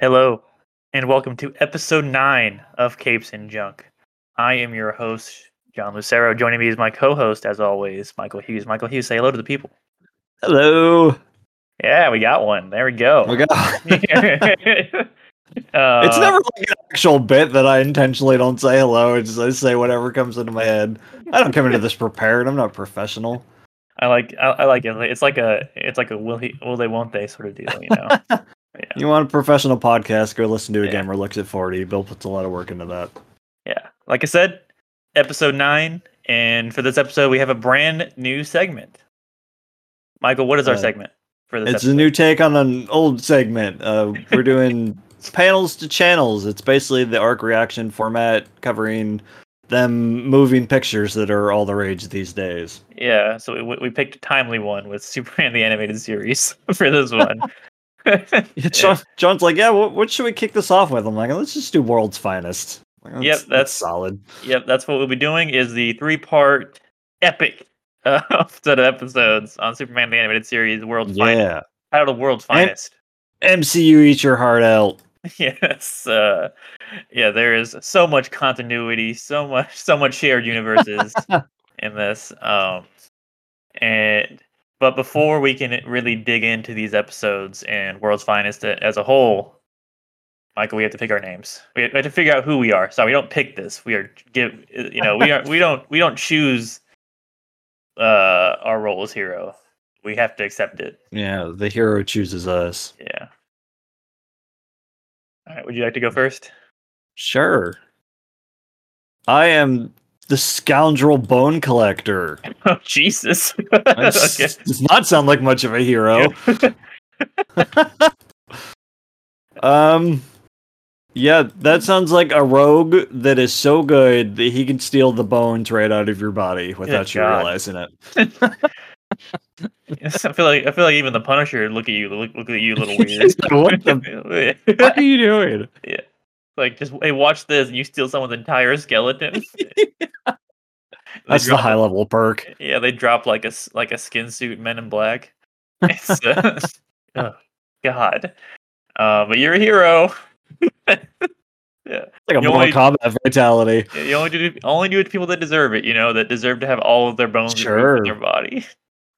Hello, and welcome to episode 9 of Capes and Junk. I am your host, John Lucero. Joining me is my co-host, as always, Michael Hughes. Michael Hughes, say hello to the people. Hello. Yeah, we got one. There we go. We got it's never like an actual bit that I intentionally don't say hello. It's just I say whatever comes into my head. I don't come into this prepared. I'm not professional. I like it. It's like a will they won't they sort of deal, you know. Yeah. You want a professional podcast, go listen to a Gamer Looks at 40. Bill puts a lot of work into that. Yeah. Like I said, episode 9. And for this episode, we have a brand new segment. Michael, what is our segment for this episode? It's a new take on an old segment. We're doing Panels to Channels. It's basically the arc reaction format covering them moving pictures that are all the rage these days. Yeah. So we picked a timely one with Superman the Animated Series for this one. John's like, what should we kick this off with? I'm like, let's just do World's Finest. Like, that's solid. Yep, that's what we'll be doing is the 3-part epic set of episodes on Superman the Animated Series, World's Finest. Titled World's Finest. MCU, eat your heart out. Yes. There is so much continuity, so much shared universes in this. But before we can really dig into these episodes and World's Finest as a whole, Michael, we have to pick our names. We have to figure out who we are. So we don't pick this. We don't choose our role as hero. We have to accept it. Yeah, the hero chooses us. Yeah. All right. Would you like to go first? Sure. I am the scoundrel bone collector. Oh, Jesus. Does not sound like much of a hero. That sounds like a rogue that is so good that he can steal the bones right out of your body without you realizing it. Yes, I feel like even the Punisher would look at you a little weird. What are you doing? Yeah. Like, just, hey, watch this, and you steal someone's entire skeleton. That's the high-level perk. Yeah, they drop like a skin suit, Men in Black. It's, oh, God. But you're a hero. Yeah, it's like a Mortal Kombat fatality. You only do it to people that deserve it, you know, that deserve to have all of their bones in their body.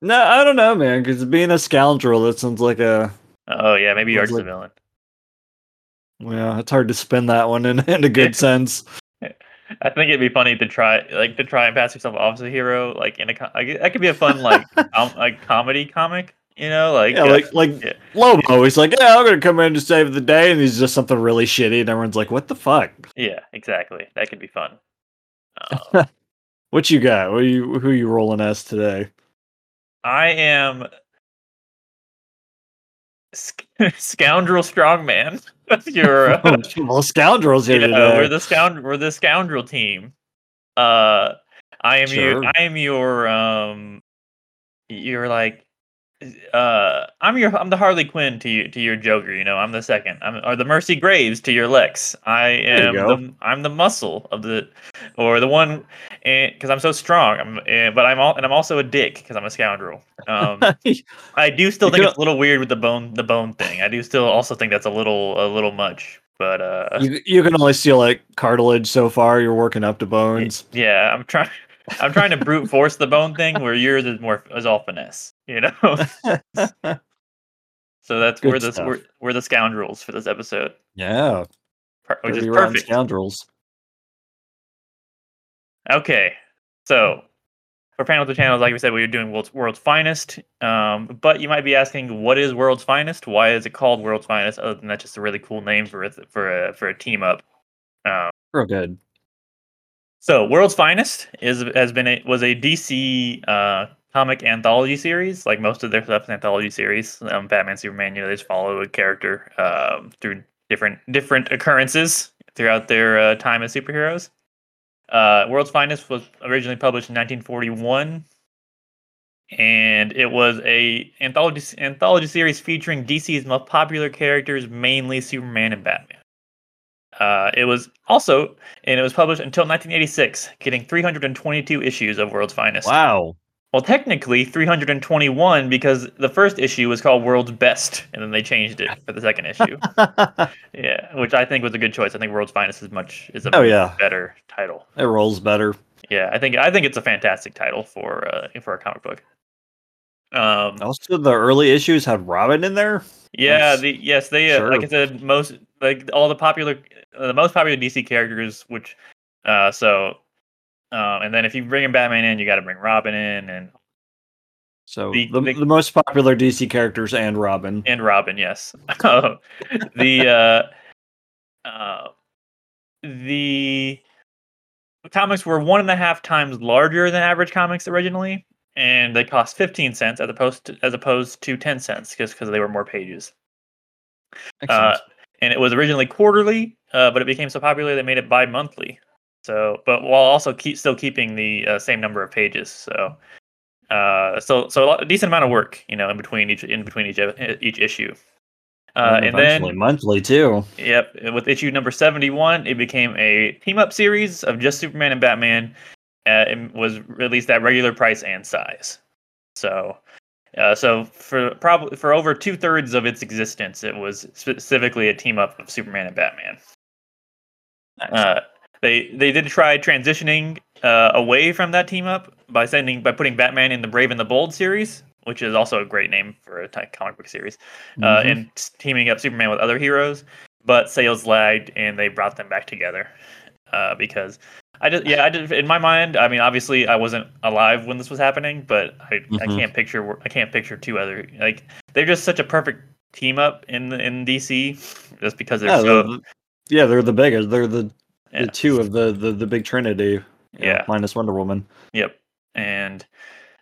No, I don't know, man, because being a scoundrel, that sounds like a... Oh, yeah, maybe you're the villain. Yeah, it's hard to spin that one in a good sense. I think it'd be funny to try and pass yourself off as a hero, like that could be a fun comedy comic, you know, Lobo. He's like, I'm gonna come in to save the day, and he's just something really shitty, and everyone's like, what the fuck? Yeah, exactly. That could be fun. What you got? Who are you rolling as today? I am scoundrel strongman. You're scoundrels here today. We're the scoundrel team. I'm the Harley Quinn to your Joker, you know. I'm the second. I'm the Mercy Graves to your Lex. I'm the muscle or the one, because I'm so strong. I'm also a dick because I'm a scoundrel. I do still think it's a little weird with the bone thing. I do still also think that's a little much. But you can only steal like cartilage so far. You're working up to bones. Yeah, I'm trying to brute force the bone thing, where yours is all finesse, you know. So that's where we're the scoundrels for this episode. Yeah, which is perfect. Scoundrels. Okay, so for Panels to Channels, like we said, we were doing World's Finest. But you might be asking, what is World's Finest? Why is it called World's Finest? Other than that's just a really cool name for a team up. Real good. So, World's Finest was a DC comic anthology series. Like most of their stuff is anthology series. Batman, Superman, you know, they just follow a character through different occurrences throughout their time as superheroes. World's Finest was originally published in 1941, and it was a anthology series featuring DC's most popular characters, mainly Superman and Batman. It was published until 1986, getting 322 issues of World's Finest. Wow. Well, technically 321, because the first issue was called World's Best, and then they changed it for the second issue. Yeah, which I think was a good choice. I think World's Finest is a better title. It rolls better. Yeah, I think it's a fantastic title for a comic book. Also, the early issues had Robin in there. Yeah, yes, like I said, the most popular DC characters, and then if you bring Batman in, you got to bring Robin in, and so the most popular DC characters and Robin, yes. The comics were 1.5 times larger than average comics originally, and they cost 15 cents as opposed to 10 cents because they were more pages. And it was originally quarterly, but it became so popular they made it bi-monthly. So, but while also still keeping the same number of pages, so a decent amount of work, in between each issue, and then monthly too. Yep, with issue number 71, it became a team-up series of just Superman and Batman, and was released at regular price and size. So, for over 2/3 of its existence, it was specifically a team-up of Superman and Batman. Nice. They did try transitioning away from that team up by putting Batman in the Brave and the Bold series, which is also a great name for a comic book series, and teaming up Superman with other heroes. But sales lagged, and they brought them back together because in my mind, I mean, obviously I wasn't alive when this was happening, but I can't picture two other, like, they're just such a perfect team up in DC just because they're the biggest. They're the Yeah. The two of the big trinity, minus Wonder Woman. Yep. And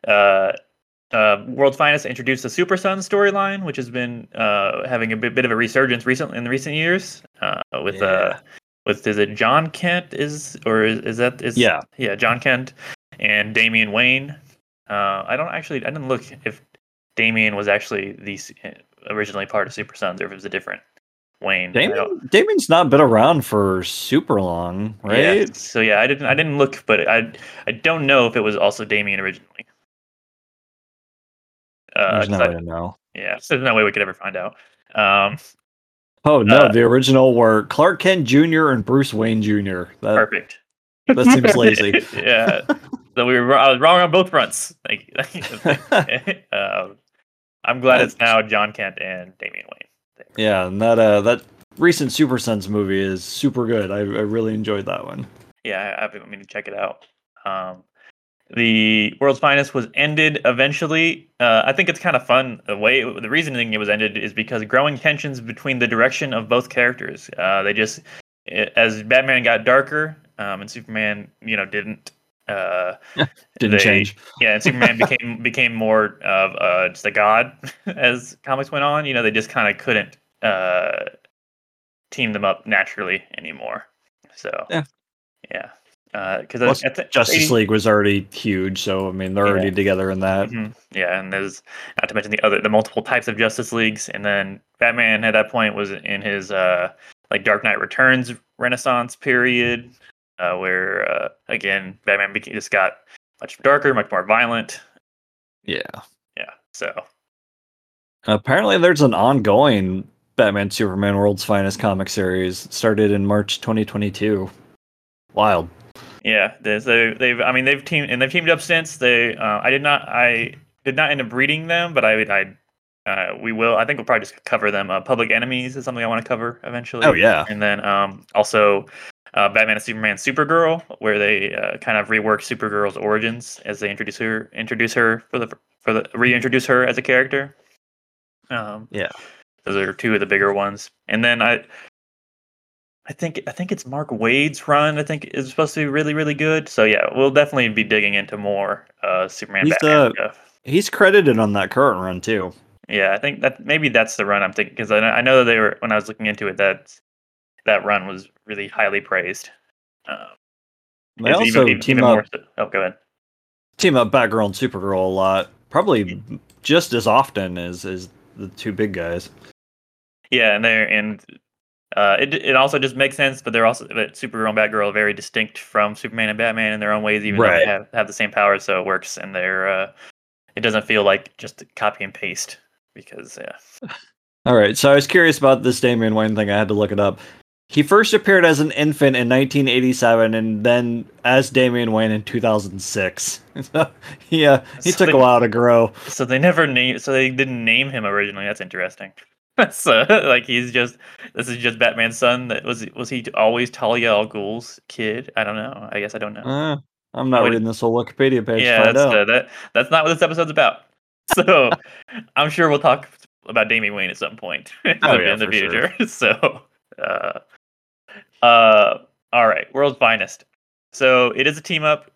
World's Finest introduced the Super Sons storyline, which has been having a bit of a resurgence in recent years. Is it John Kent John Kent and Damian Wayne. I didn't look if Damian was actually originally part of Super Sons or if it was a different Wayne. Damian's not been around for super long, right? Yeah. So yeah, I didn't look, but I don't know if it was also Damian originally. There's no way to know. Yeah, there's no way we could ever find out. The original were Clark Kent Jr. and Bruce Wayne Jr. Perfect. That seems lazy. Yeah. So I was wrong on both fronts. I'm glad it's now John Kent and Damian Wayne. Yeah, and that recent Super Sons movie is super good. I really enjoyed that one. Yeah, I've been meaning to check it out. The World's Finest was ended eventually. I think it's kind of fun. The reasoning it was ended is because growing tensions between the direction of both characters. As Batman got darker, and Superman, didn't. Change. Yeah, and Superman became more of just a god as comics went on. They just kind of couldn't team them up naturally anymore. So yeah, because Justice League was already huge, so I mean they're already together in that. Mm-hmm. Yeah, and there's not to mention the multiple types of Justice Leagues, and then Batman at that point was in his Dark Knight Returns Renaissance period. Where again, Batman just got much darker, much more violent. Yeah. So apparently, there's an ongoing Batman Superman World's Finest comic series that started in March 2022. Wild. Yeah, they've teamed up since. I did not end up reading them, but I think we'll probably just cover them. Public Enemies is something I want to cover eventually. Oh yeah, and then also. Batman and Superman Supergirl, where they kind of rework Supergirl's origins as they reintroduce her as a character. Those are two of the bigger ones. And then I think it's Mark Waid's run. I think is supposed to be really, really good. So yeah, we'll definitely be digging into more Superman. Batman stuff. He's credited on that current run too. Yeah, I think that maybe that's the run I'm thinking, because I know that they were, when I was looking into it, that run was really highly praised. They also team up Batgirl and Supergirl a lot, probably just as often as the two big guys. Yeah, and It also just makes sense, but Supergirl and Batgirl are very distinct from Superman and Batman in their own ways, even though they have the same powers, so it works. And it doesn't feel like just copy and paste because. All right, so I was curious about this Damian Wayne thing. I had to look it up. He first appeared as an infant in 1987, and then as Damian Wayne in 2006. He took a while to grow. So they didn't name him originally. That's interesting. So, this is just Batman's son. That was he always Talia al Ghul's kid? I don't know. I guess I don't know. I'm not reading this whole Wikipedia page. Yeah, that's not what this episode's about. So, I'm sure we'll talk about Damian Wayne at some point in the future. Sure. So, all right, World's Finest. So it is a team up,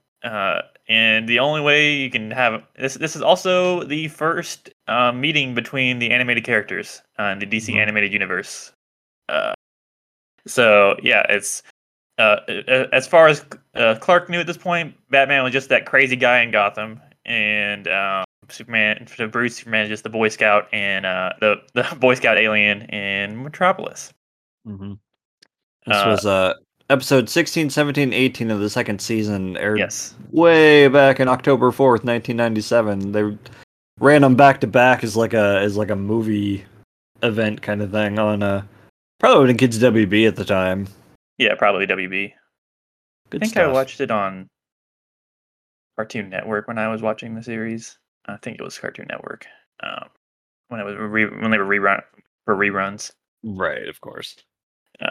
and the only way you can have this. This is also the first meeting between the animated characters in the DC animated universe. It's as far as Clark knew at this point, Batman was just that crazy guy in Gotham, and Superman is just the Boy Scout and the Boy Scout alien in Metropolis. Mm-hmm. This was episode 16, 17, 18 of the second season, aired way back in October 4th, 1997. They ran them back to back as like a movie event kind of thing on probably in Kids WB at the time. Yeah, probably WB. Good stuff. I watched it on Cartoon Network when I was watching the series. I think it was Cartoon Network when they were reruns. Right, of course.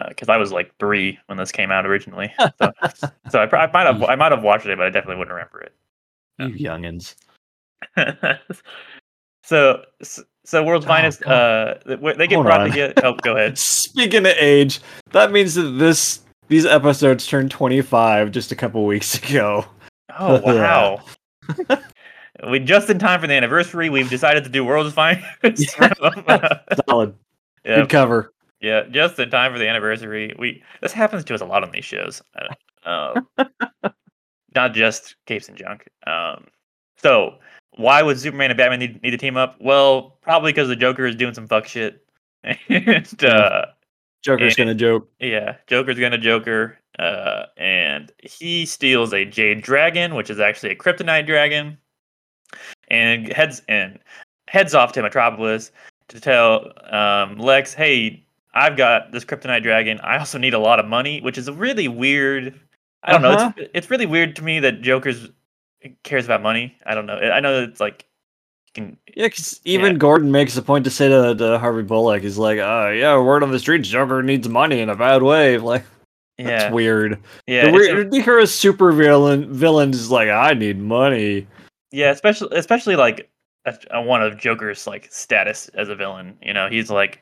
Because I was like 3 when this came out originally, so, I might have watched it, but I definitely wouldn't remember it. You youngins. so World's Finest. They get brought together. Oh, go ahead. Speaking of age, that means that these episodes turned 25 just a couple weeks ago. Oh wow! We just in time for the anniversary. We've decided to do World's Finest. Solid. Yep. Good cover. Yeah, just in time for the anniversary. This happens to us a lot on these shows. Not just Capes and Junk. So, why would Superman and Batman need to team up? Well, probably because the Joker is doing some fuck shit. And, Joker's going to joke. Yeah, Joker's going to Joker. And he steals a jade dragon, which is actually a kryptonite dragon, and heads off to Metropolis to tell Lex, hey, I've got this kryptonite dragon. I also need a lot of money, which is really weird. I don't know. It's really weird to me that Joker cares about money. I don't know. I know that it's like... Because Gordon makes a point to say to Harvey Bullock, he's like, word on the street, Joker needs money in a bad way. Like, that's weird. Yeah, ridiculous supervillain is like, I need money. Yeah, especially like one of Joker's like status as a villain. You know, he's like...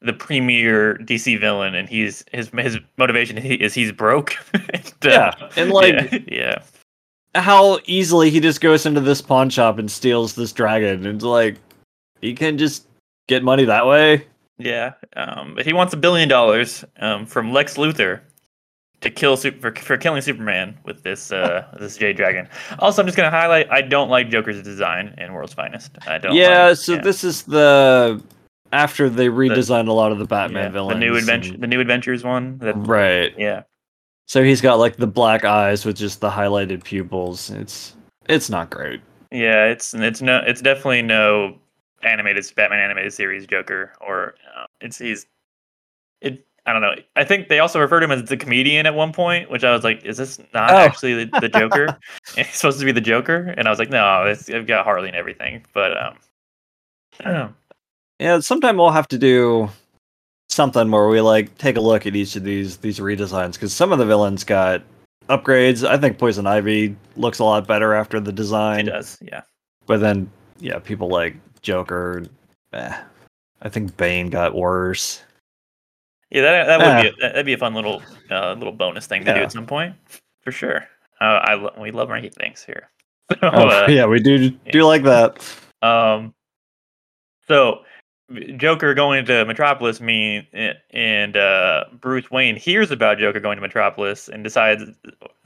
the premier DC villain, and his motivation is he's broke. How easily he just goes into this pawn shop and steals this dragon, and like he can just get money that way. Yeah, but he wants $1 billion from Lex Luthor to killing Superman with this this jade dragon. Also, I'm just gonna highlight I don't like Joker's design in World's Finest. I don't. Yeah, this is the. After they redesigned a lot of the Batman villains, the New Adventures one, right? Yeah. So he's got like the black eyes with just the highlighted pupils. It's not great. Yeah, it's definitely no Batman animated series Joker, or I don't know. I think they also referred to him as the comedian at one point, which I was like, is this not actually the Joker? It's supposed to be the Joker, and I was like, no, I've got Harley and everything, but I don't know. Yeah, sometime we'll have to do something where we like take a look at each of these redesigns, because some of the villains got upgrades. I think Poison Ivy looks a lot better after the design. It does, yeah. But then, yeah, people like Joker. I think Bane got worse. Yeah, that'd be a fun little bonus thing to do at some point for sure. We love ranking things here. So, we do like that. So. Joker going to Metropolis and Bruce Wayne hears about Joker going to Metropolis and decides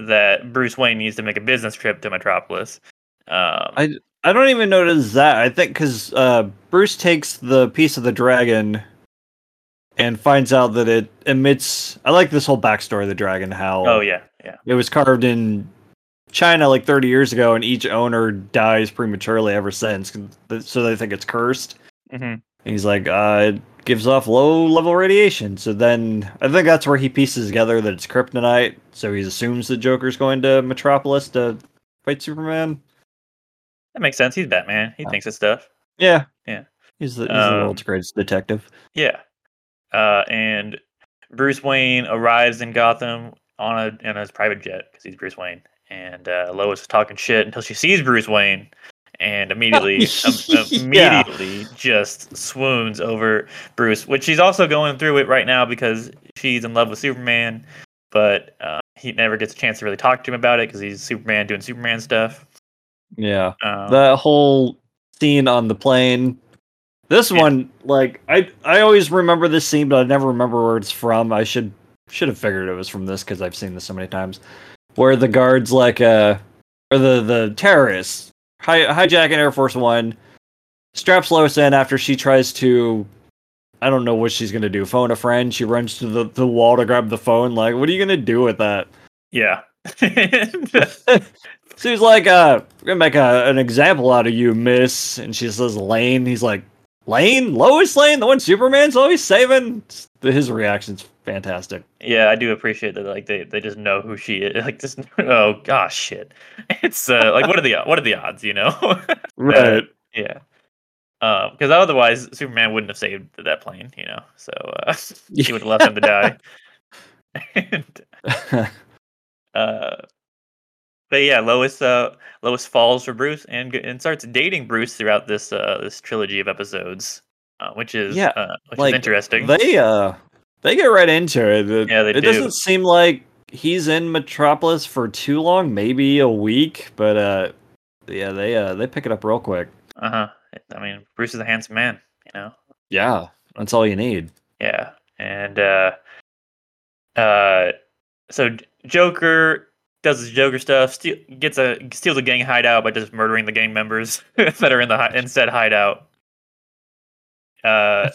that Bruce Wayne needs to make a business trip to Metropolis. I don't even notice that. I think because Bruce takes the piece of the dragon and finds out that it emits... I like this whole backstory of the dragon, how... Oh, yeah, yeah. It was carved in China like 30 years ago, and each owner dies prematurely ever since, so they think it's cursed. Mm-hmm. And he's like, it gives off low-level radiation. So then, I think that's where he pieces together that it's kryptonite, so he assumes the Joker's going to Metropolis to fight Superman. That makes sense. He's Batman. He thinks of stuff. Yeah. Yeah. He's the world's greatest detective. Yeah. And Bruce Wayne arrives in Gotham on his private jet, because he's Bruce Wayne. And Lois is talking shit until she sees Bruce Wayne, and immediately just swoons over Bruce, which she's also going through it right now because she's in love with Superman, but he never gets a chance to really talk to him about it because he's Superman doing Superman stuff. Yeah, that whole scene on the plane. This one, like, I always remember this scene, but I never remember where it's from. I should have figured it was from this because I've seen this so many times. Where the guards, like, or the terrorists, hijacking Air Force One, straps Lois in after she tries to, I don't know what she's going to do, phone a friend. She runs to the wall to grab the phone. Like, what are you going to do with that? Yeah. She's like, we're going to make an example out of you, miss. And she says, Lane. He's like, Lane? Lois Lane? The one Superman's always saving? His reaction's fantastic. Yeah, I do appreciate that. Like, they just know who she is. Like, just, oh gosh, shit. It's like, what are the odds, you know? Right. Yeah. Because otherwise Superman wouldn't have saved that plane, you know. So he would have left him to die. And, but yeah, Lois falls for Bruce and starts dating Bruce throughout this trilogy of episodes, which is interesting. They get right into it. It doesn't seem like he's in Metropolis for too long, maybe a week, but they pick it up real quick. Uh huh. I mean, Bruce is a handsome man, you know. Yeah, that's all you need. Yeah, and so Joker. Does his Joker stuff, steals a gang hideout by just murdering the gang members that are in the said hideout.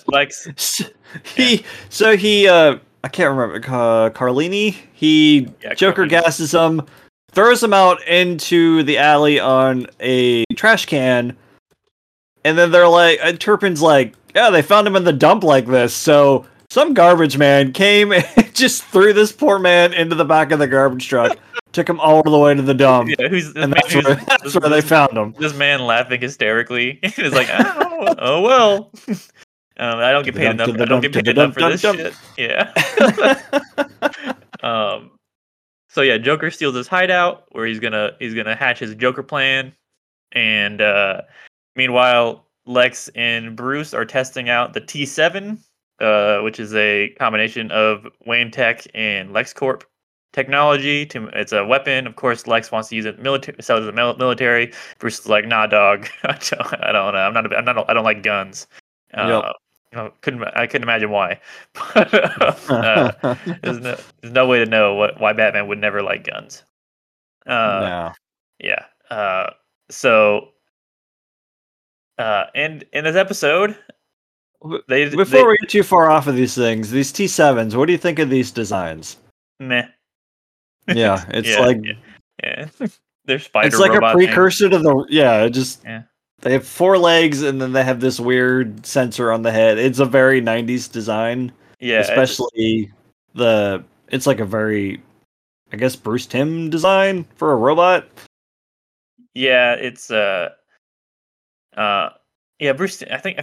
Lex, I can't remember, Carlini. Joker gasses him, throws him out into the alley on a trash can, and then they're like, and Turpin's like, yeah, they found him in the dump like this, so some garbage man came and just threw this poor man into the back of the garbage truck. Took him all the way to the dump. Yeah, that's where they found him. This man laughing hysterically. He's like, oh well. I don't get paid enough. I don't get paid enough for this shit. Yeah. So yeah, Joker steals his hideout where he's gonna hatch his Joker plan, and meanwhile, Lex and Bruce are testing out the T7, which is a combination of Wayne Tech and LexCorp technology. It's a weapon. Of course, Lex wants to use it sell it to the military. Bruce is like, nah, dog. I don't know. I don't like guns. I couldn't imagine why. But, there's no way to know why Batman would never like guns. No. Yeah. So. And in this episode, we get too far off of these things, these T7s. What do you think of these designs? Meh. Yeah, it's they're spider. It's like robot a precursor thing. To the They have four legs and then they have this weird sensor on the head. It's a very 90s design. Yeah, especially it's like a very, I guess, Bruce Timm design for a robot. Yeah, it's Bruce. I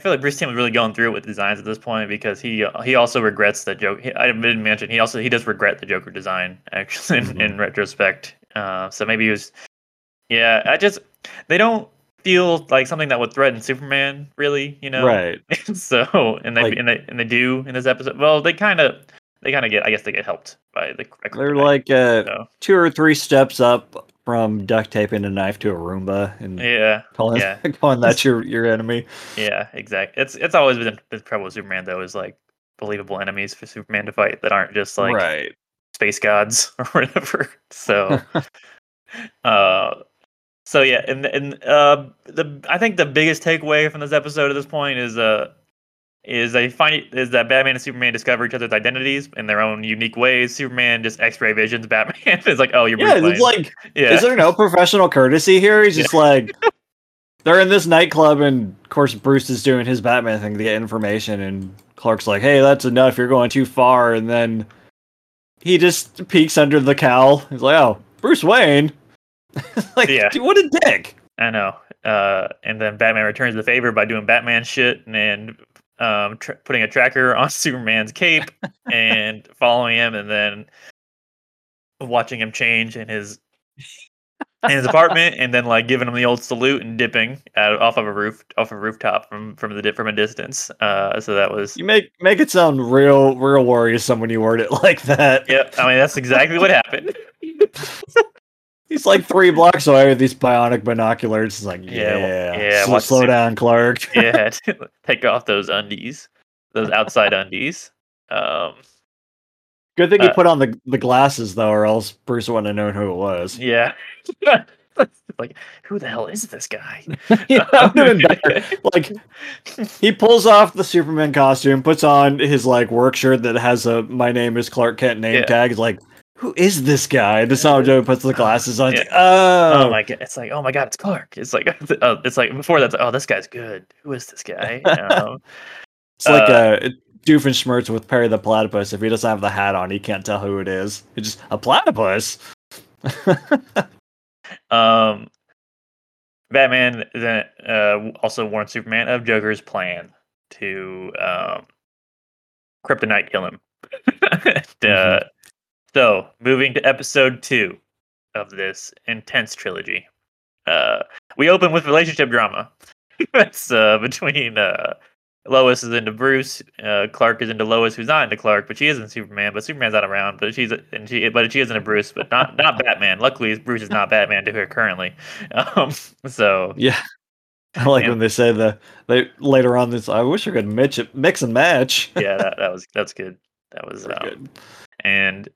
feel like Bruce Timm is really going through it with designs at this point because he also regrets the Joker. I didn't mention he does regret the Joker design actually in retrospect. So maybe he was. Yeah, they don't feel like something that would threaten Superman really, you know? Right. So and they do in this episode. Well, they kind of get. I guess they get helped by the. They're like two or three steps up. From duct taping a knife to a Roomba and calling that your enemy. Yeah, exactly. It's always been the trouble with Superman though, is like believable enemies for Superman to fight that aren't just like space gods or whatever. So, I think the biggest takeaway from this episode at this point is is that Batman and Superman discover each other's identities in their own unique ways. Superman just X-ray visions Batman. It's like, oh, you're Bruce Wayne. It's like, is there no professional courtesy here? He's just like, they're in this nightclub, and of course Bruce is doing his Batman thing to get information, and Clark's like, hey, that's enough. You're going too far. And then he just peeks under the cowl. He's like, oh, Bruce Wayne. Like, dude, what a dick. I know. And then Batman returns the favor by doing Batman shit and putting a tracker on Superman's cape and following him, and then watching him change in his apartment, and then like giving him the old salute and dipping off of a rooftop from a distance. So that was, you make it sound real worrisome when you word it like that. Yep, I mean that's exactly what happened. He's like 3 blocks away with these bionic binoculars. It's like, slow down, Clark. Yeah, take off those undies, those outside undies. Good thing he put on the glasses, though, or else Bruce wouldn't have known who it was. Yeah. Like, who the hell is this guy? Like, he pulls off the Superman costume, puts on his like work shirt that has a "My name is Clark Kent" name tag. He's like, who is this guy? The Samoa Joe puts the glasses on. Yeah. Like, oh my god! It's like, oh my god! It's Clark. It's like, before that. Like, oh, this guy's good. Who is this guy? It's like a Doofenshmirtz with Perry the Platypus. If he doesn't have the hat on, he can't tell who it is. It's just a platypus. Batman then also warns Superman of Joker's plan to kryptonite kill him. So, moving to episode 2 of this intense trilogy, we open with relationship drama. It's between Lois is into Bruce, Clark is into Lois, who's not into Clark, but she isn't Superman. But Superman's not around, but she isn't into Bruce, but not Batman. Luckily, Bruce is not Batman to her currently. I like when they say they later on this. I wish I could mix and match. Yeah, that's good. That was good. And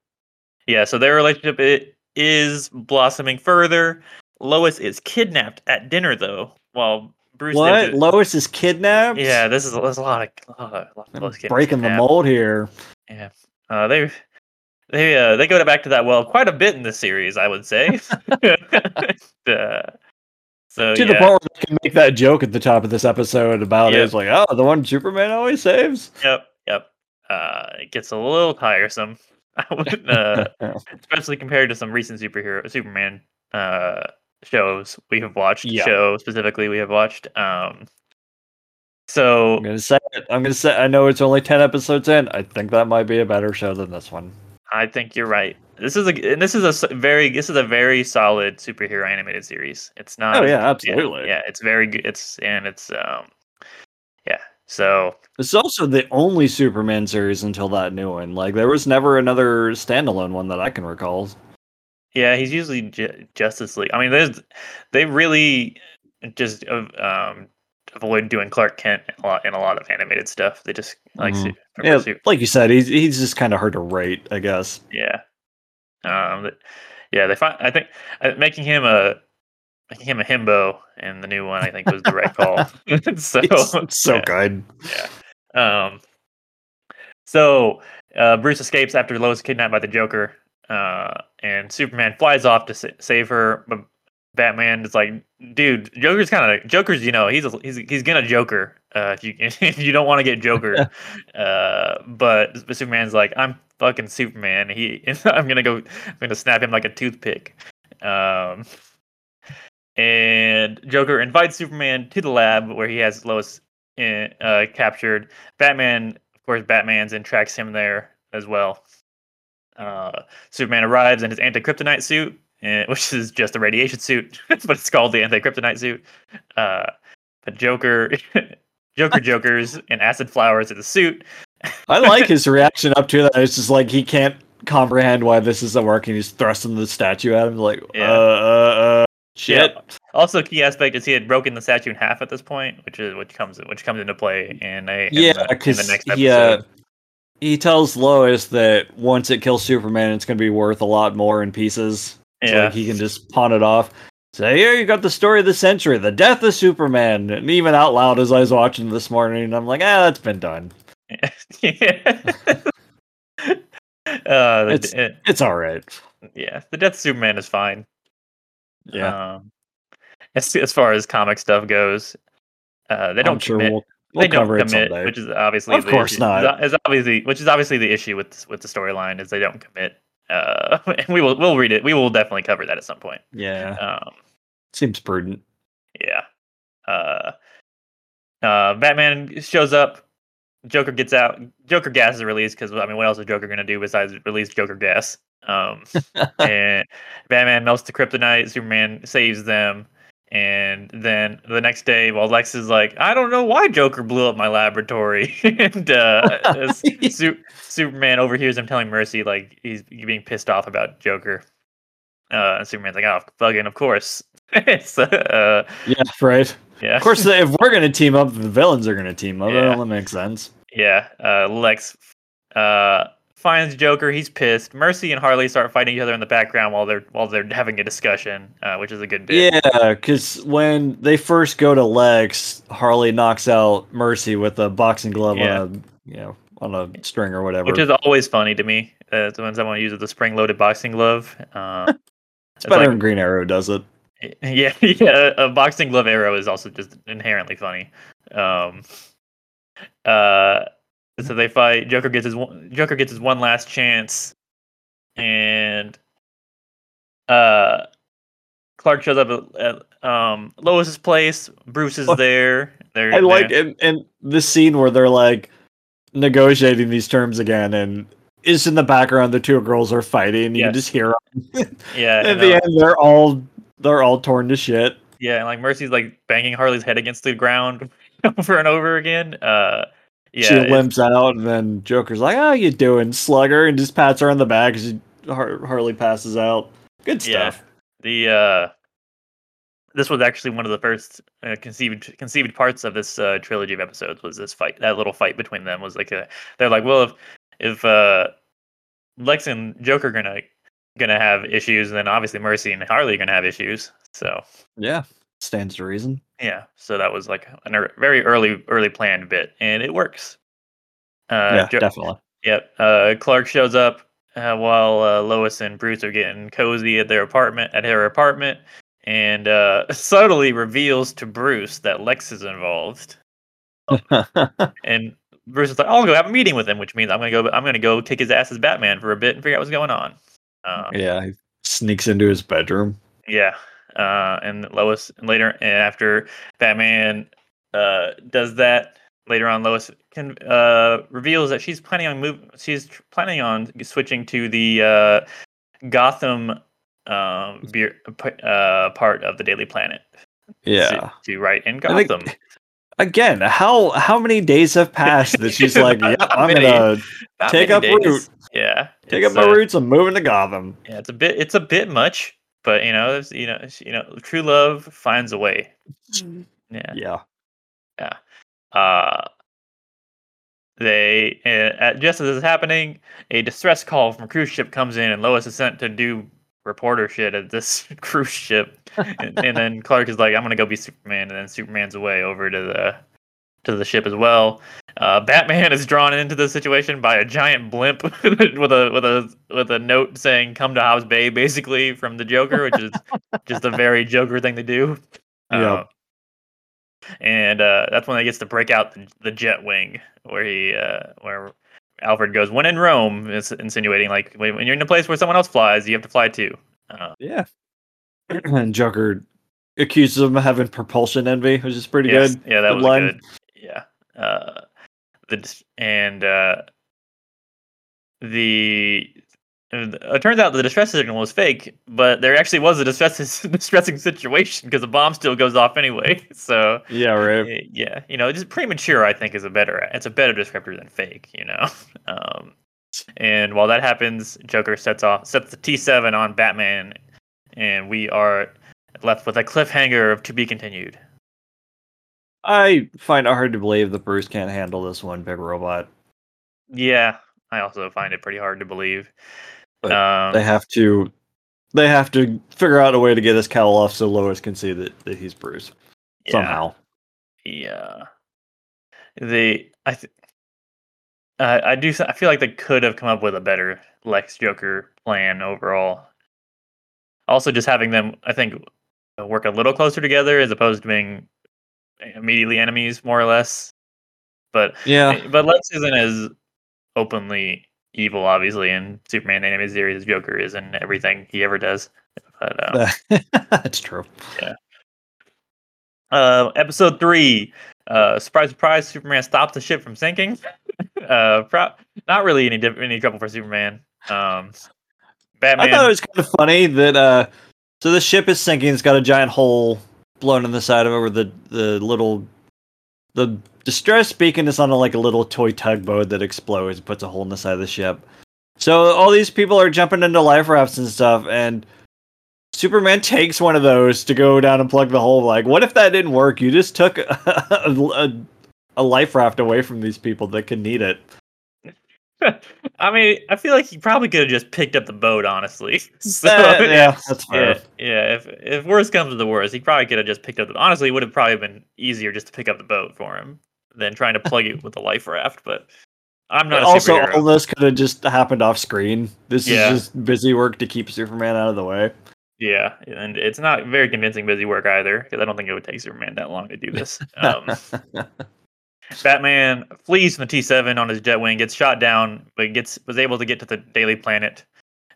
yeah, so their relationship is blossoming further. Lois is kidnapped at dinner, though, while Bruce... What? Lois is kidnapped? Yeah, there's a lot of Lois kidnapped. Breaking the mold here. Yeah. They go back to that well quite a bit in the series, I would say. The point where they can make that joke at the top of this episode about it. It's like, oh, the one Superman always saves? Yep. It gets a little tiresome. I wouldn't, especially compared to some recent Superman shows we have watched. Yeah. Show specifically we have watched. So I'm gonna say it. I know it's only 10 episodes in. I think that might be a better show than this one. I think you're right. This is a very solid superhero animated series. It's not. Oh yeah, absolutely. Yeah, it's very good. So it's also the only Superman series until that new one. Like there was never another standalone one that I can recall. Yeah, he's usually Justice League. I mean, they really just avoid doing Clark Kent in a lot of animated stuff. They just like like you said, he's just kind of hard to rate, I guess. Yeah. Making him a himbo and the new one, I think, was the right call. So good. Yeah. Bruce escapes after Lois is kidnapped by the Joker, and Superman flies off to save her. But Batman is like, dude, Joker's, he's gonna Joker. If you don't want to get Joker, but Superman's like, I'm fucking Superman. I'm gonna snap him like a toothpick. And Joker invites Superman to the lab where he has Lois captured. Batman's and tracks him there as well. Superman arrives in his anti-kryptonite suit, which is just a radiation suit, but it's called the anti-kryptonite suit. But Joker jokers and acid flowers in the suit. I like his reaction up to that. It's just like he can't comprehend why this isn't working. He's thrusting the statue at him like, shit. Yep. Also, key aspect is he had broken the statue in half at this point, which comes into play in the next episode. Yeah, he tells Lois that once it kills Superman, it's going to be worth a lot more in pieces. Yeah, so he can just pawn it off. So here you got the story of the century, the death of Superman. And even out loud as I was watching this morning, I'm like, ah, that's been done. Yeah. It's all right. Yeah, the death of Superman is fine. Yeah. As far as comic stuff goes, they don't commit. They don't commit, which is obviously of course not. Is obviously which is obviously the issue with the storyline is they don't commit. And we'll read it. We will definitely cover that at some point. Yeah. Seems prudent. Yeah. Batman shows up. Joker gets out. Joker gas is released because I mean, what else is Joker gonna do besides release Joker gas? And Batman melts the kryptonite. Superman saves them. And then the next day, while Lex is like, I don't know why Joker blew up my laboratory, and Superman overhears him telling Mercy like he's being pissed off about Joker. And Superman's like, oh, fucking, of course. Yeah, right. Yeah, of course. If we're gonna team up, the villains are gonna team up. Yeah. That makes sense. Yeah. Lex finds Joker. He's pissed. Mercy and Harley start fighting each other in the background while they're having a discussion, which is a good bit. Yeah, because when they first go to Lex, Harley knocks out Mercy with a boxing glove on a string or whatever, which is always funny to me. The ones I want to use is the spring-loaded boxing glove. It's better than Green Arrow does it. Yeah. A boxing glove arrow is also just inherently funny. So they fight. Joker gets his one last chance, and Clark shows up at Lois's place. Bruce is there. And the scene where they're like negotiating these terms again, and it's in the background. The two girls are fighting. And you just hear them. Yeah. At the end, they're all torn to shit. Yeah, and like Mercy's like banging Harley's head against the ground over and over again. She limps out, and then Joker's like, "How you doing, slugger?" and just pats her on the back as Harley passes out. Good stuff. Yeah. This was actually one of the first conceived parts of this trilogy of episodes. Was this fight? That little fight between them was like they're like, well, if Lex and Joker are gonna have issues, then obviously Mercy and Harley are gonna have issues. So yeah. Stands to reason. Yeah, so that was like a very early planned bit, and it works. Definitely. Yep. Clark shows up while Lois and Bruce are getting cozy at her apartment, and subtly reveals to Bruce that Lex is involved. And Bruce is like, "I'll go have a meeting with him," which means I'm gonna go kick his ass as Batman for a bit and figure out what's going on. He sneaks into his bedroom. Yeah. And Lois later, and after Batman does that, later on Lois reveals that she's planning on switching to the Gotham part of the Daily Planet. Yeah, to write in Gotham. Again, how many days have passed that she's like, "Yep, I'm gonna take up roots." Yeah, take up my roots and move into Gotham. Yeah, it's a bit much. But true love finds a way. Yeah. They just as this is happening, a distress call from a cruise ship comes in, and Lois is sent to do reporter shit at this cruise ship. and then Clark is like, "I'm gonna go be Superman," and then Superman's away over to the ship as well. Batman is drawn into this situation by a giant blimp with a note saying "Come to Hobbs Bay," basically from the Joker, which is just a very Joker thing to do. And that's when he gets to break out the jet wing, where Alfred goes, "When in Rome," is insinuating like when you're in a place where someone else flies, you have to fly too. And Joker accuses him of having propulsion envy, which is pretty good. Yeah, that was good. Yeah. It turns out the distress signal was fake, but there actually was a distressing situation because the bomb still goes off anyway. So yeah, right. Yeah, just premature. I think it's a better descriptor than fake. And while that happens, Joker sets the T7 on Batman, and we are left with a cliffhanger of to be continued. I find it hard to believe that Bruce can't handle this one big robot. Yeah, I also find it pretty hard to believe. But they have to They have to figure out a way to get his cowl off so Lois can see that he's Bruce. Yeah. Somehow. Yeah. I feel like they could have come up with a better Lex Joker plan overall. Also, just having them, I think, work a little closer together as opposed to being immediately enemies, more or less. But Lex isn't as openly evil, obviously, in Superman the Animated Series as Joker is in everything he ever does. But that's true. Yeah. Episode 3. Surprise, surprise! Superman stops the ship from sinking. Not really any trouble for Superman. Batman. I thought it was kind of funny that so the ship is sinking. It's got a giant hole blown in the side of it where the distress beacon is on a little toy tugboat that explodes and puts a hole in the side of the ship. So all these people are jumping into life rafts and stuff, and Superman takes one of those to go down and plug the hole. Like, what if that didn't work? You just took a life raft away from these people that could need it. I mean, I feel like he probably could have just picked up the boat, honestly. So, yeah, that's fair. Yeah, if worse comes to the worst, he probably could have just picked up the... Honestly, it would have probably been easier just to pick up the boat for him than trying to plug it with a life raft, but I'm not a superhero. Also, all this could have just happened off screen. This is just busy work to keep Superman out of the way. Yeah, and it's not very convincing busy work either, because I don't think it would take Superman that long to do this. Batman flees from the T7 on his jet wing, gets shot down, but was able to get to the Daily Planet,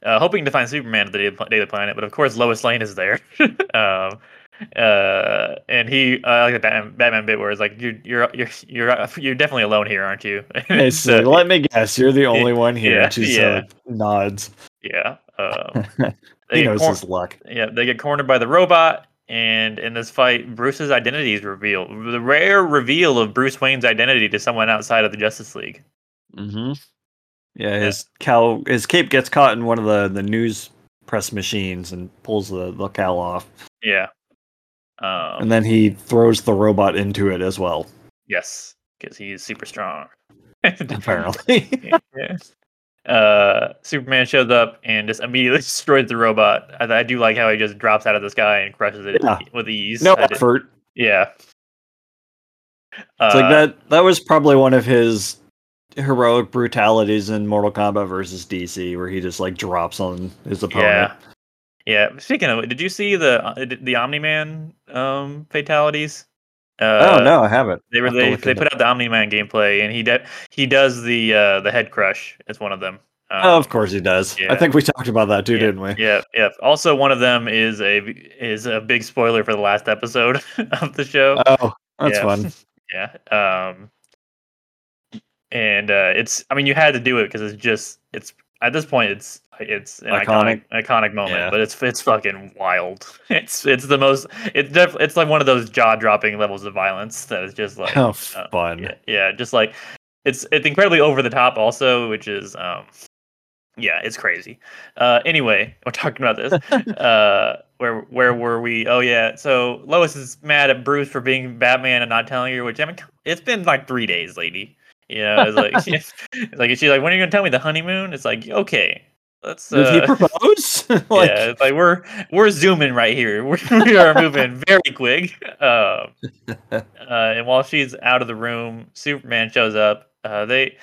hoping to find Superman at the Daily Planet. But of course, Lois Lane is there, and he like the Batman bit where it's like, you're definitely alone here, aren't you? So, let me guess, you're the only one here. She nods. Yeah. He knows his luck. Yeah, they get cornered by the robot. And in this fight, Bruce's identity is revealed. The rare reveal of Bruce Wayne's identity to someone outside of the Justice League. Mm-hmm. Yeah, his cape gets caught in one of the news press machines and pulls the cowl off. Yeah. And then he throws the robot into it as well. Yes, because he's super strong. Apparently. Yes. Superman shows up and just immediately destroys the robot. I do like how he just drops out of the sky and crushes it with ease. No effort. Yeah. It's like that was probably one of his heroic brutalities in Mortal Kombat versus DC, where he just drops on his opponent. Yeah. Yeah. Speaking of, did you see the Omni-Man fatalities? Oh no, I haven't. They put out the Omni-Man gameplay, and he does the head crush as one of them. Oh, of course he does. Yeah. I think we talked about that too, didn't we? Yeah, yeah. Also, one of them is a big spoiler for the last episode of the show. Oh, that's fun. Yeah. And it's, I mean, you had to do it because it's at this point it's an iconic moment, but it's fucking wild. It's the most. It's like one of those jaw dropping levels of violence that is just like fun. Yeah, just like it's incredibly over the top. Also, which is it's crazy. Anyway, we're talking about this. Where were we? Oh yeah, so Lois is mad at Bruce for being Batman and not telling her. Which, I mean, it's been 3 days, lady. You know, it's like she's like, when are you gonna tell me the honeymoon? It's like, okay. Let's, did he propose? It's like we're zooming right here. We are moving very quick. And while she's out of the room, Superman shows up. They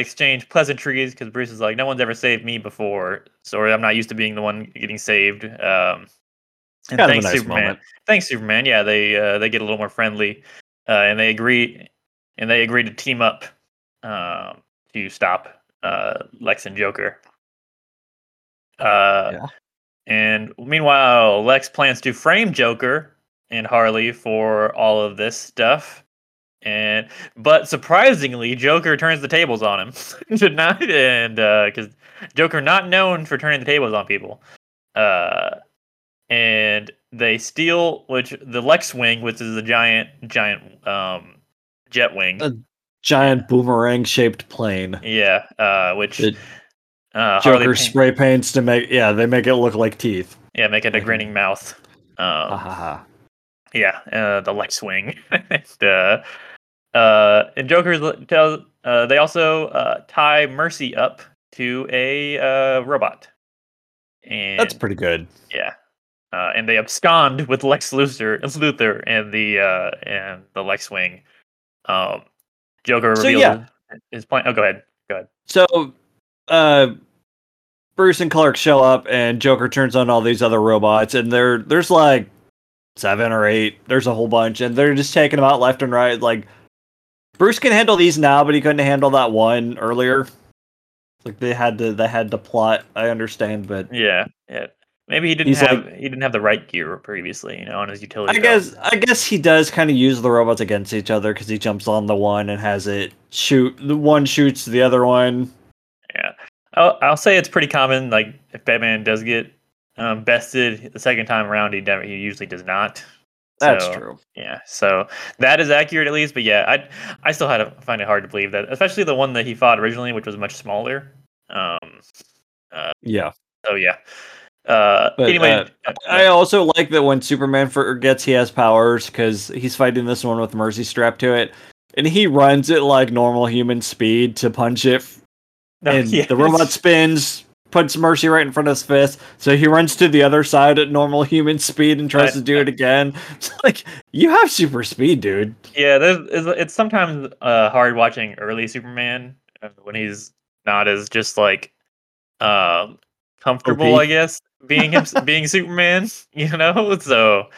exchange pleasantries because Bruce is like, "No one's ever saved me before, so I'm not used to being the one getting saved." And thanks, nice Superman. Moment. Thanks, Superman. Yeah, they get a little more friendly, and they agree to team up to stop Lex and Joker. And meanwhile, Lex plans to frame Joker and Harley for all of this stuff. But surprisingly, Joker turns the tables on him. Because Joker not known for turning the tables on people. And they steal the Lex Wing, which is a giant jet wing. A giant boomerang-shaped plane. Yeah, which... Joker spray paints to make they make it look like teeth. Yeah, make it a grinning mouth. The Lex Wing. And Joker tells they also tie Mercy up to a robot. And that's pretty good. Yeah. And they abscond with Lex Luthor and the Lex Wing. Joker reveals his plan. Oh, go ahead. So, Bruce and Clark show up, and Joker turns on all these other robots, and there's like 7 or 8. There's a whole bunch, and they're just taking them out left and right. Like, Bruce can handle these now, but he couldn't handle that one earlier. Like, they had to plot. I understand, but yeah. Maybe he didn't have the right gear previously, you know, on his utility belt. I guess he does kind of use the robots against each other because he jumps on the one and has it shoot. The one shoots the other one. Yeah, I'll say it's pretty common. Like, if Batman does get bested the second time around, he usually does not. That's true. Yeah, so that is accurate at least. But yeah, I still had to find it hard to believe that, especially the one that he fought originally, which was much smaller. Yeah. So yeah. But anyway, I also like that when Superman forgets he has powers, because he's fighting this one with Mercy strapped to it, and he runs at like normal human speed to punch it, the robot spins, puts Mercy right in front of his fist, so he runs to the other side at normal human speed and tries to do it again. It's like, you have super speed, dude. Yeah, it's sometimes hard watching early Superman when he's not as just like comfortable, OP. I guess. being Superman, you know, so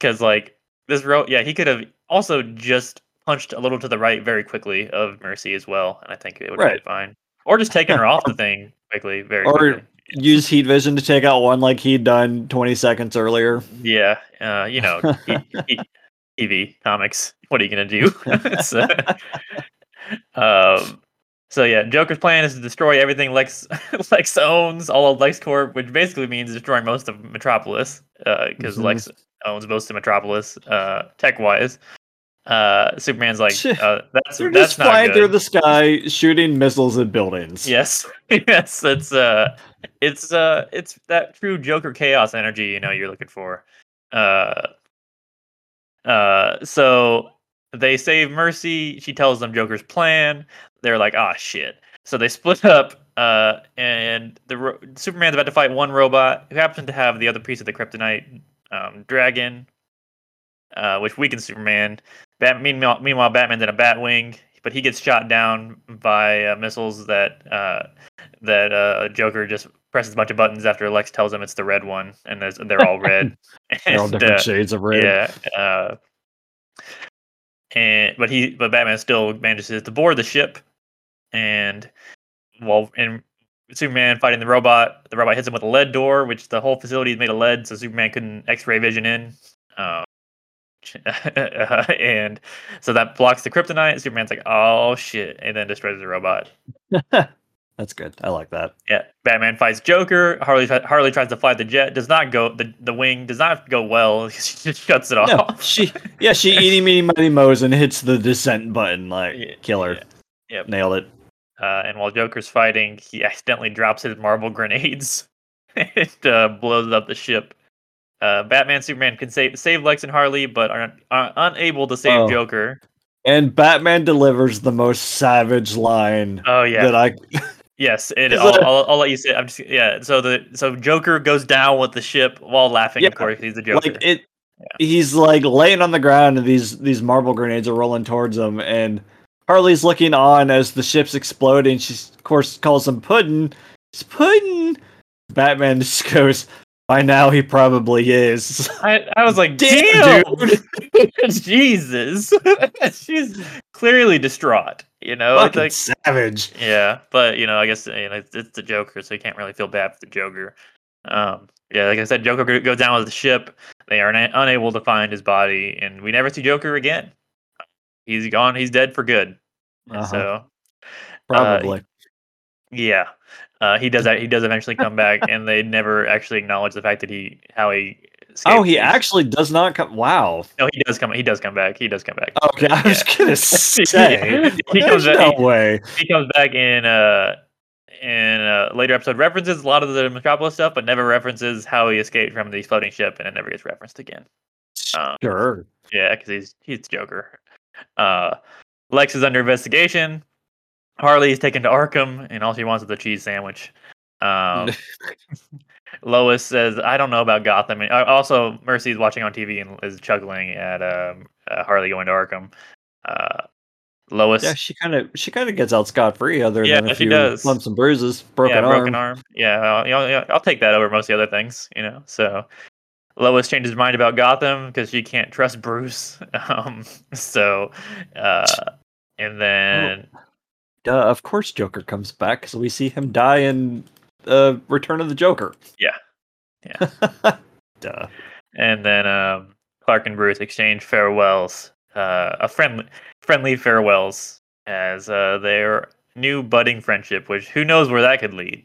because like this road, he could have also just punched a little to the right very quickly of Mercy as well, and I think it would have been fine, or just taking her off the thing quickly, very quickly. Use heat vision to take out one like he'd done 20 seconds earlier. Yeah, you know, TV comics. What are you gonna do? So yeah, Joker's plan is to destroy everything Lex owns, all of LexCorp, which basically means destroying most of Metropolis, because Lex owns most of Metropolis, tech-wise. Superman's like, that's just not flying good. Through the sky, shooting missiles at buildings. Yes, it's that true Joker chaos energy, you know, you're looking for. So they save Mercy. She tells them Joker's plan. They're like, ah, shit. So they split up, and Superman's about to fight one robot who happens to have the other piece of the kryptonite dragon, which weakens Superman. Meanwhile, Batman's in a Batwing, but he gets shot down by missiles that Joker just presses a bunch of buttons after Lex tells him it's the red one, and they're all red. They're all different shades of red. Yeah. But Batman still manages to board the ship, and Superman fighting the robot hits him with a lead door, which the whole facility is made of lead, so Superman couldn't X-ray vision in, and so that blocks the kryptonite. Superman's like, oh shit, and then destroys the robot. That's good. I like that. Yeah. Batman fights Joker. Harley tries to fly the jet. Does not go. The wing does not go well. She just shuts it off. She eeny, meeny, miny, moes and hits the descent button. Kill her. Yeah. Nailed it. And while Joker's fighting, he accidentally drops his marble grenades. It blows up the ship. Batman, Superman can save Lex and Harley, but are unable to save Joker. And Batman delivers the most savage line. Oh yeah. That I. Yes, I'll let you say. So Joker goes down with the ship while laughing. Yeah. Of course, he's the Joker. He's like laying on the ground, and these marble grenades are rolling towards him. And Harley's looking on as the ship's exploding. She, of course, calls him Puddin'. It's Puddin'. Batman just goes, "By now, he probably is." I was like, "Damn, dude, Jesus!" She's clearly distraught. You know, fucking it's like savage. Yeah, but you know, I guess it's the Joker, so you can't really feel bad for the Joker. Like I said, Joker goes down with the ship. They are unable to find his body, and we never see Joker again. He's gone. He's dead for good. So probably, he does that. He does eventually come back, and they never actually acknowledge the fact that he escaped. Oh, he actually does not come. Wow. No, he does come. He does come back. Okay, I was gonna say he comes back. No way. He comes back in a later episode. References a lot of the Metropolis stuff, but never references how he escaped from the floating ship, and it never gets referenced again. Sure. Yeah, because he's Joker. Lex is under investigation. Harley is taken to Arkham, and all she wants is a cheese sandwich. Lois says, "I don't know about Gotham." And also, Mercy's watching on TV and is chuckling at Harley going to Arkham. Lois, yeah, she kind of gets out scot free, other than a few lumps and bruises, broken arm. Yeah, I'll take that over most of the other things, you know. So Lois changes mind about Gotham because she can't trust Bruce. And then, of course, Joker comes back, so we see him die in Return of the Joker. Yeah. Duh. And then Clark and Bruce exchange farewells. A friendly farewells as their new budding friendship, which who knows where that could lead.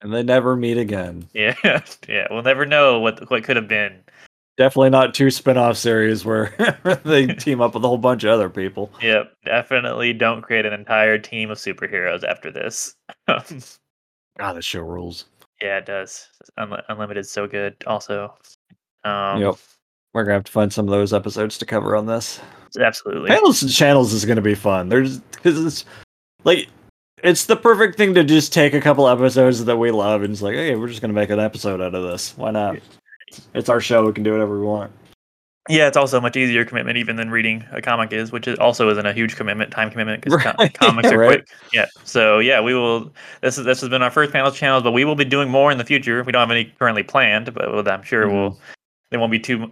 And they never meet again. Yeah. We'll never know what could have been. Definitely not two spin-off series where they team up with a whole bunch of other people. Yep. Definitely don't create an entire team of superheroes after this. God, the show rules. Yeah, it does. Unlimited's so good also. Yep. We're going to have to find some of those episodes to cover on this. Absolutely. Panels and Channels is going to be fun. It's the perfect thing to just take a couple episodes that we love and it's like, hey, we're just going to make an episode out of this. Why not? It's our show. We can do whatever we want. Yeah, it's also a much easier commitment even than reading a comic is, which also isn't a huge time commitment because comics are quick. Yeah. So yeah, we will. This has been our first Panels Channels, but we will be doing more in the future. We don't have any currently planned, but I'm sure we'll. It won't be too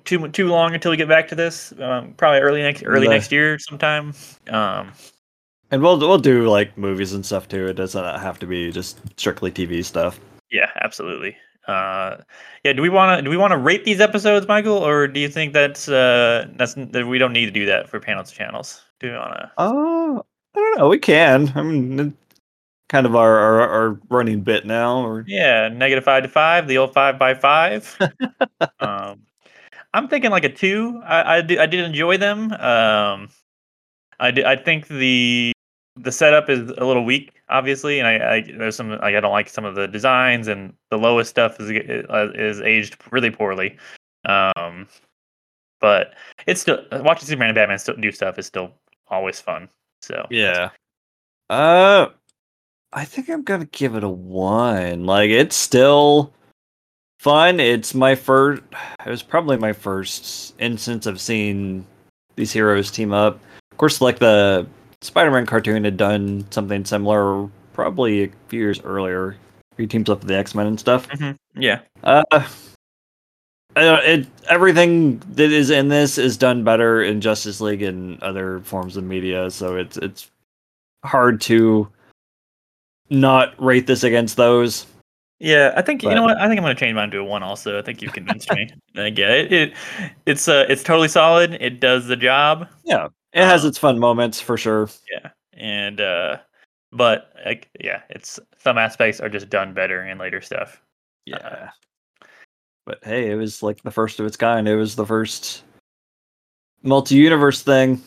long until we get back to this. Probably early next year sometime. And we'll do like movies and stuff too. It doesn't have to be just strictly TV stuff. Yeah, absolutely. Do we want to rate these episodes, Michael, or do you think that we don't need to do that for Panels Channels? Do we want to? Oh, I don't know. We can. I mean, kind of our running bit now. Or... Yeah, -5 to 5, the old 5 by 5. I'm thinking like a 2. I did enjoy them. I think the setup is a little weak, obviously, and I don't like some of the designs, and the lowest stuff is aged really poorly. But it's still watching Superman and Batman still do stuff is still always fun. So yeah. I think I'm gonna give it a 1. Like, it's still fun. It was probably my first instance of seeing these heroes team up. Of course, like the Spider-Man cartoon had done something similar probably a few years earlier. He teams up with the X-Men and stuff. Mm-hmm. Yeah. Everything that is in this is done better in Justice League and other forms of media, so it's hard to not rate this against those. Yeah, I think, but, you know what? I think I'm going to change mine to a 1 also. I think you've convinced me. Yeah, it's totally solid. It does the job. Yeah. It has its fun moments for sure. Yeah. And, it's some aspects are just done better in later stuff. Yeah. But hey, it was like the first of its kind. It was the first multi-universe thing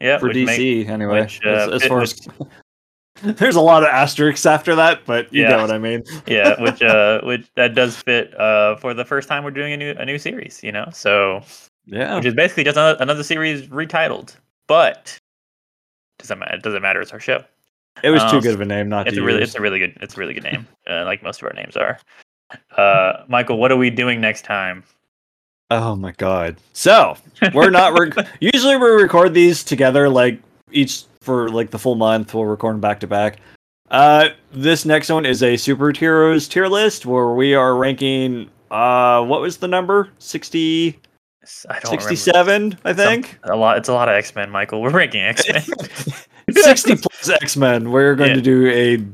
for DC anyway. There's a lot of asterisks after that, but you know what I mean. Yeah, which that does fit. For the first time, we're doing a new series, you know. So yeah, which is basically just another series retitled, but it doesn't matter. It's our show. It was too good of a name not to use. It's a really good name, like most of our names are. Michael, what are we doing next time? Oh my God! So we're not. Usually we record these together, like each. For like the full month, we'll record back to back. This next one is a superheroes tier list where we are ranking. What was the number? 60. I don't 67. Remember. I think a lot. It's a lot of X-Men, Michael. We're ranking X-Men. 60 plus X-Men. We're going to do a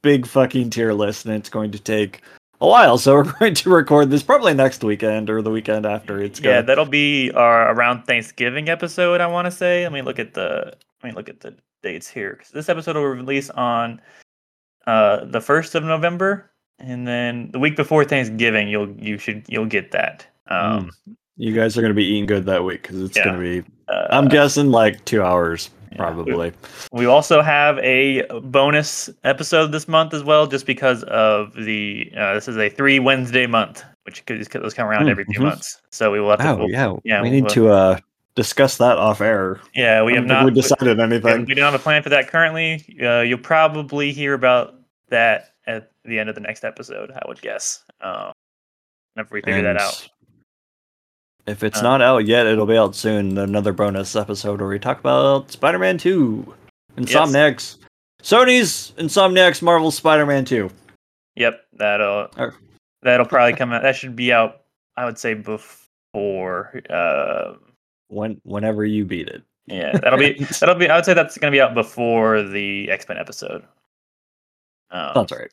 big fucking tier list, and it's going to take a while. So we're going to record this probably next weekend or the weekend after. That'll be our around Thanksgiving episode. I want to say. Let me look at the. Dates here. Cause this episode will release on the 1st of November, and then the week before Thanksgiving, you'll get that. You guys are going to be eating good that week because it's going to be. I'm guessing like 2 hours probably. We also have a bonus episode this month as well, just because of the. This is a 3 Wednesday month, which those come around every few months. So we will have to. We need to discuss that off air. Yeah, we have not decided anything. We don't have a plan for that currently. You'll probably hear about that at the end of the next episode, I would guess. If we figure that out. If it's not out yet, it'll be out soon. Another bonus episode where we talk about Spider-Man 2. Insomniacs. Yes. Sony's Insomniacs Marvel Spider-Man 2. Yep, that'll probably come out. That should be out, I would say, before whenever you beat it. Yeah, that'll be. I would say that's going to be out before the X-Men episode. That's right.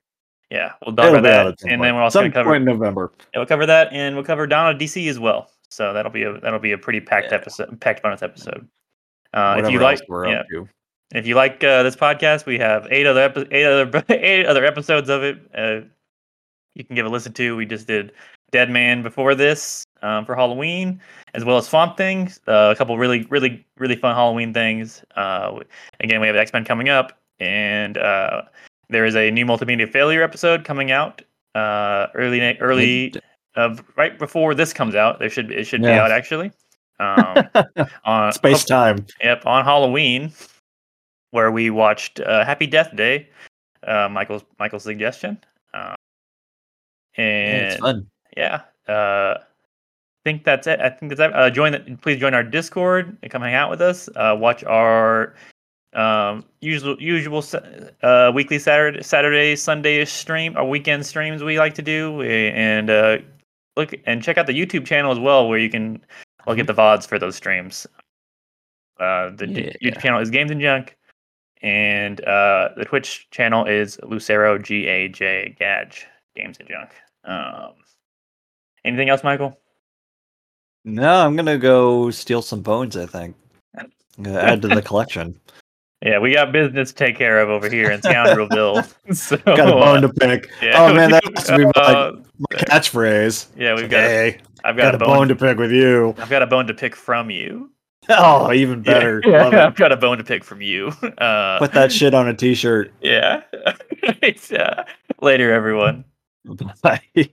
Yeah, we'll cover that, and then we're also going to cover November. Yeah, we'll cover that, and we'll cover Dawn of DC as well. So that'll be a pretty packed episode, packed bonus episode. If you like this podcast, we have eight other episodes of it. You can give a listen to. We just did Dead Man before this for Halloween, as well as Swamp Thing. A couple really, really, really fun Halloween things. Again, we have X-Men coming up, and there is a new multimedia failure episode coming out right before this comes out. It should be out actually. On Space Time. Yep, on Halloween, where we watched Happy Death Day, Michael's suggestion, and it's fun. Yeah, think that's it. I think that's it. Please join our Discord and come hang out with us. Watch our usual weekly Saturday, Sunday-ish stream, or weekend streams we like to do, and look and check out the YouTube channel as well, where you can look at the VODs for those streams. The YouTube channel is Games and Junk. And the Twitch channel is Lucero GAJ Games and Junk. Anything else, Michael? No, I'm gonna go steal some bones. I think I'm gonna add to the collection. Yeah, we got business to take care of over here in Scoundrelville. So, got a bone to pick. Yeah. Oh man, that has to be my catchphrase. Yeah, I've got a bone to pick with you. I've got a bone to pick from you. Oh, even better. Yeah. Love it. I've got a bone to pick from you. Put that shit on a t-shirt. Yeah. Later, everyone. Bye.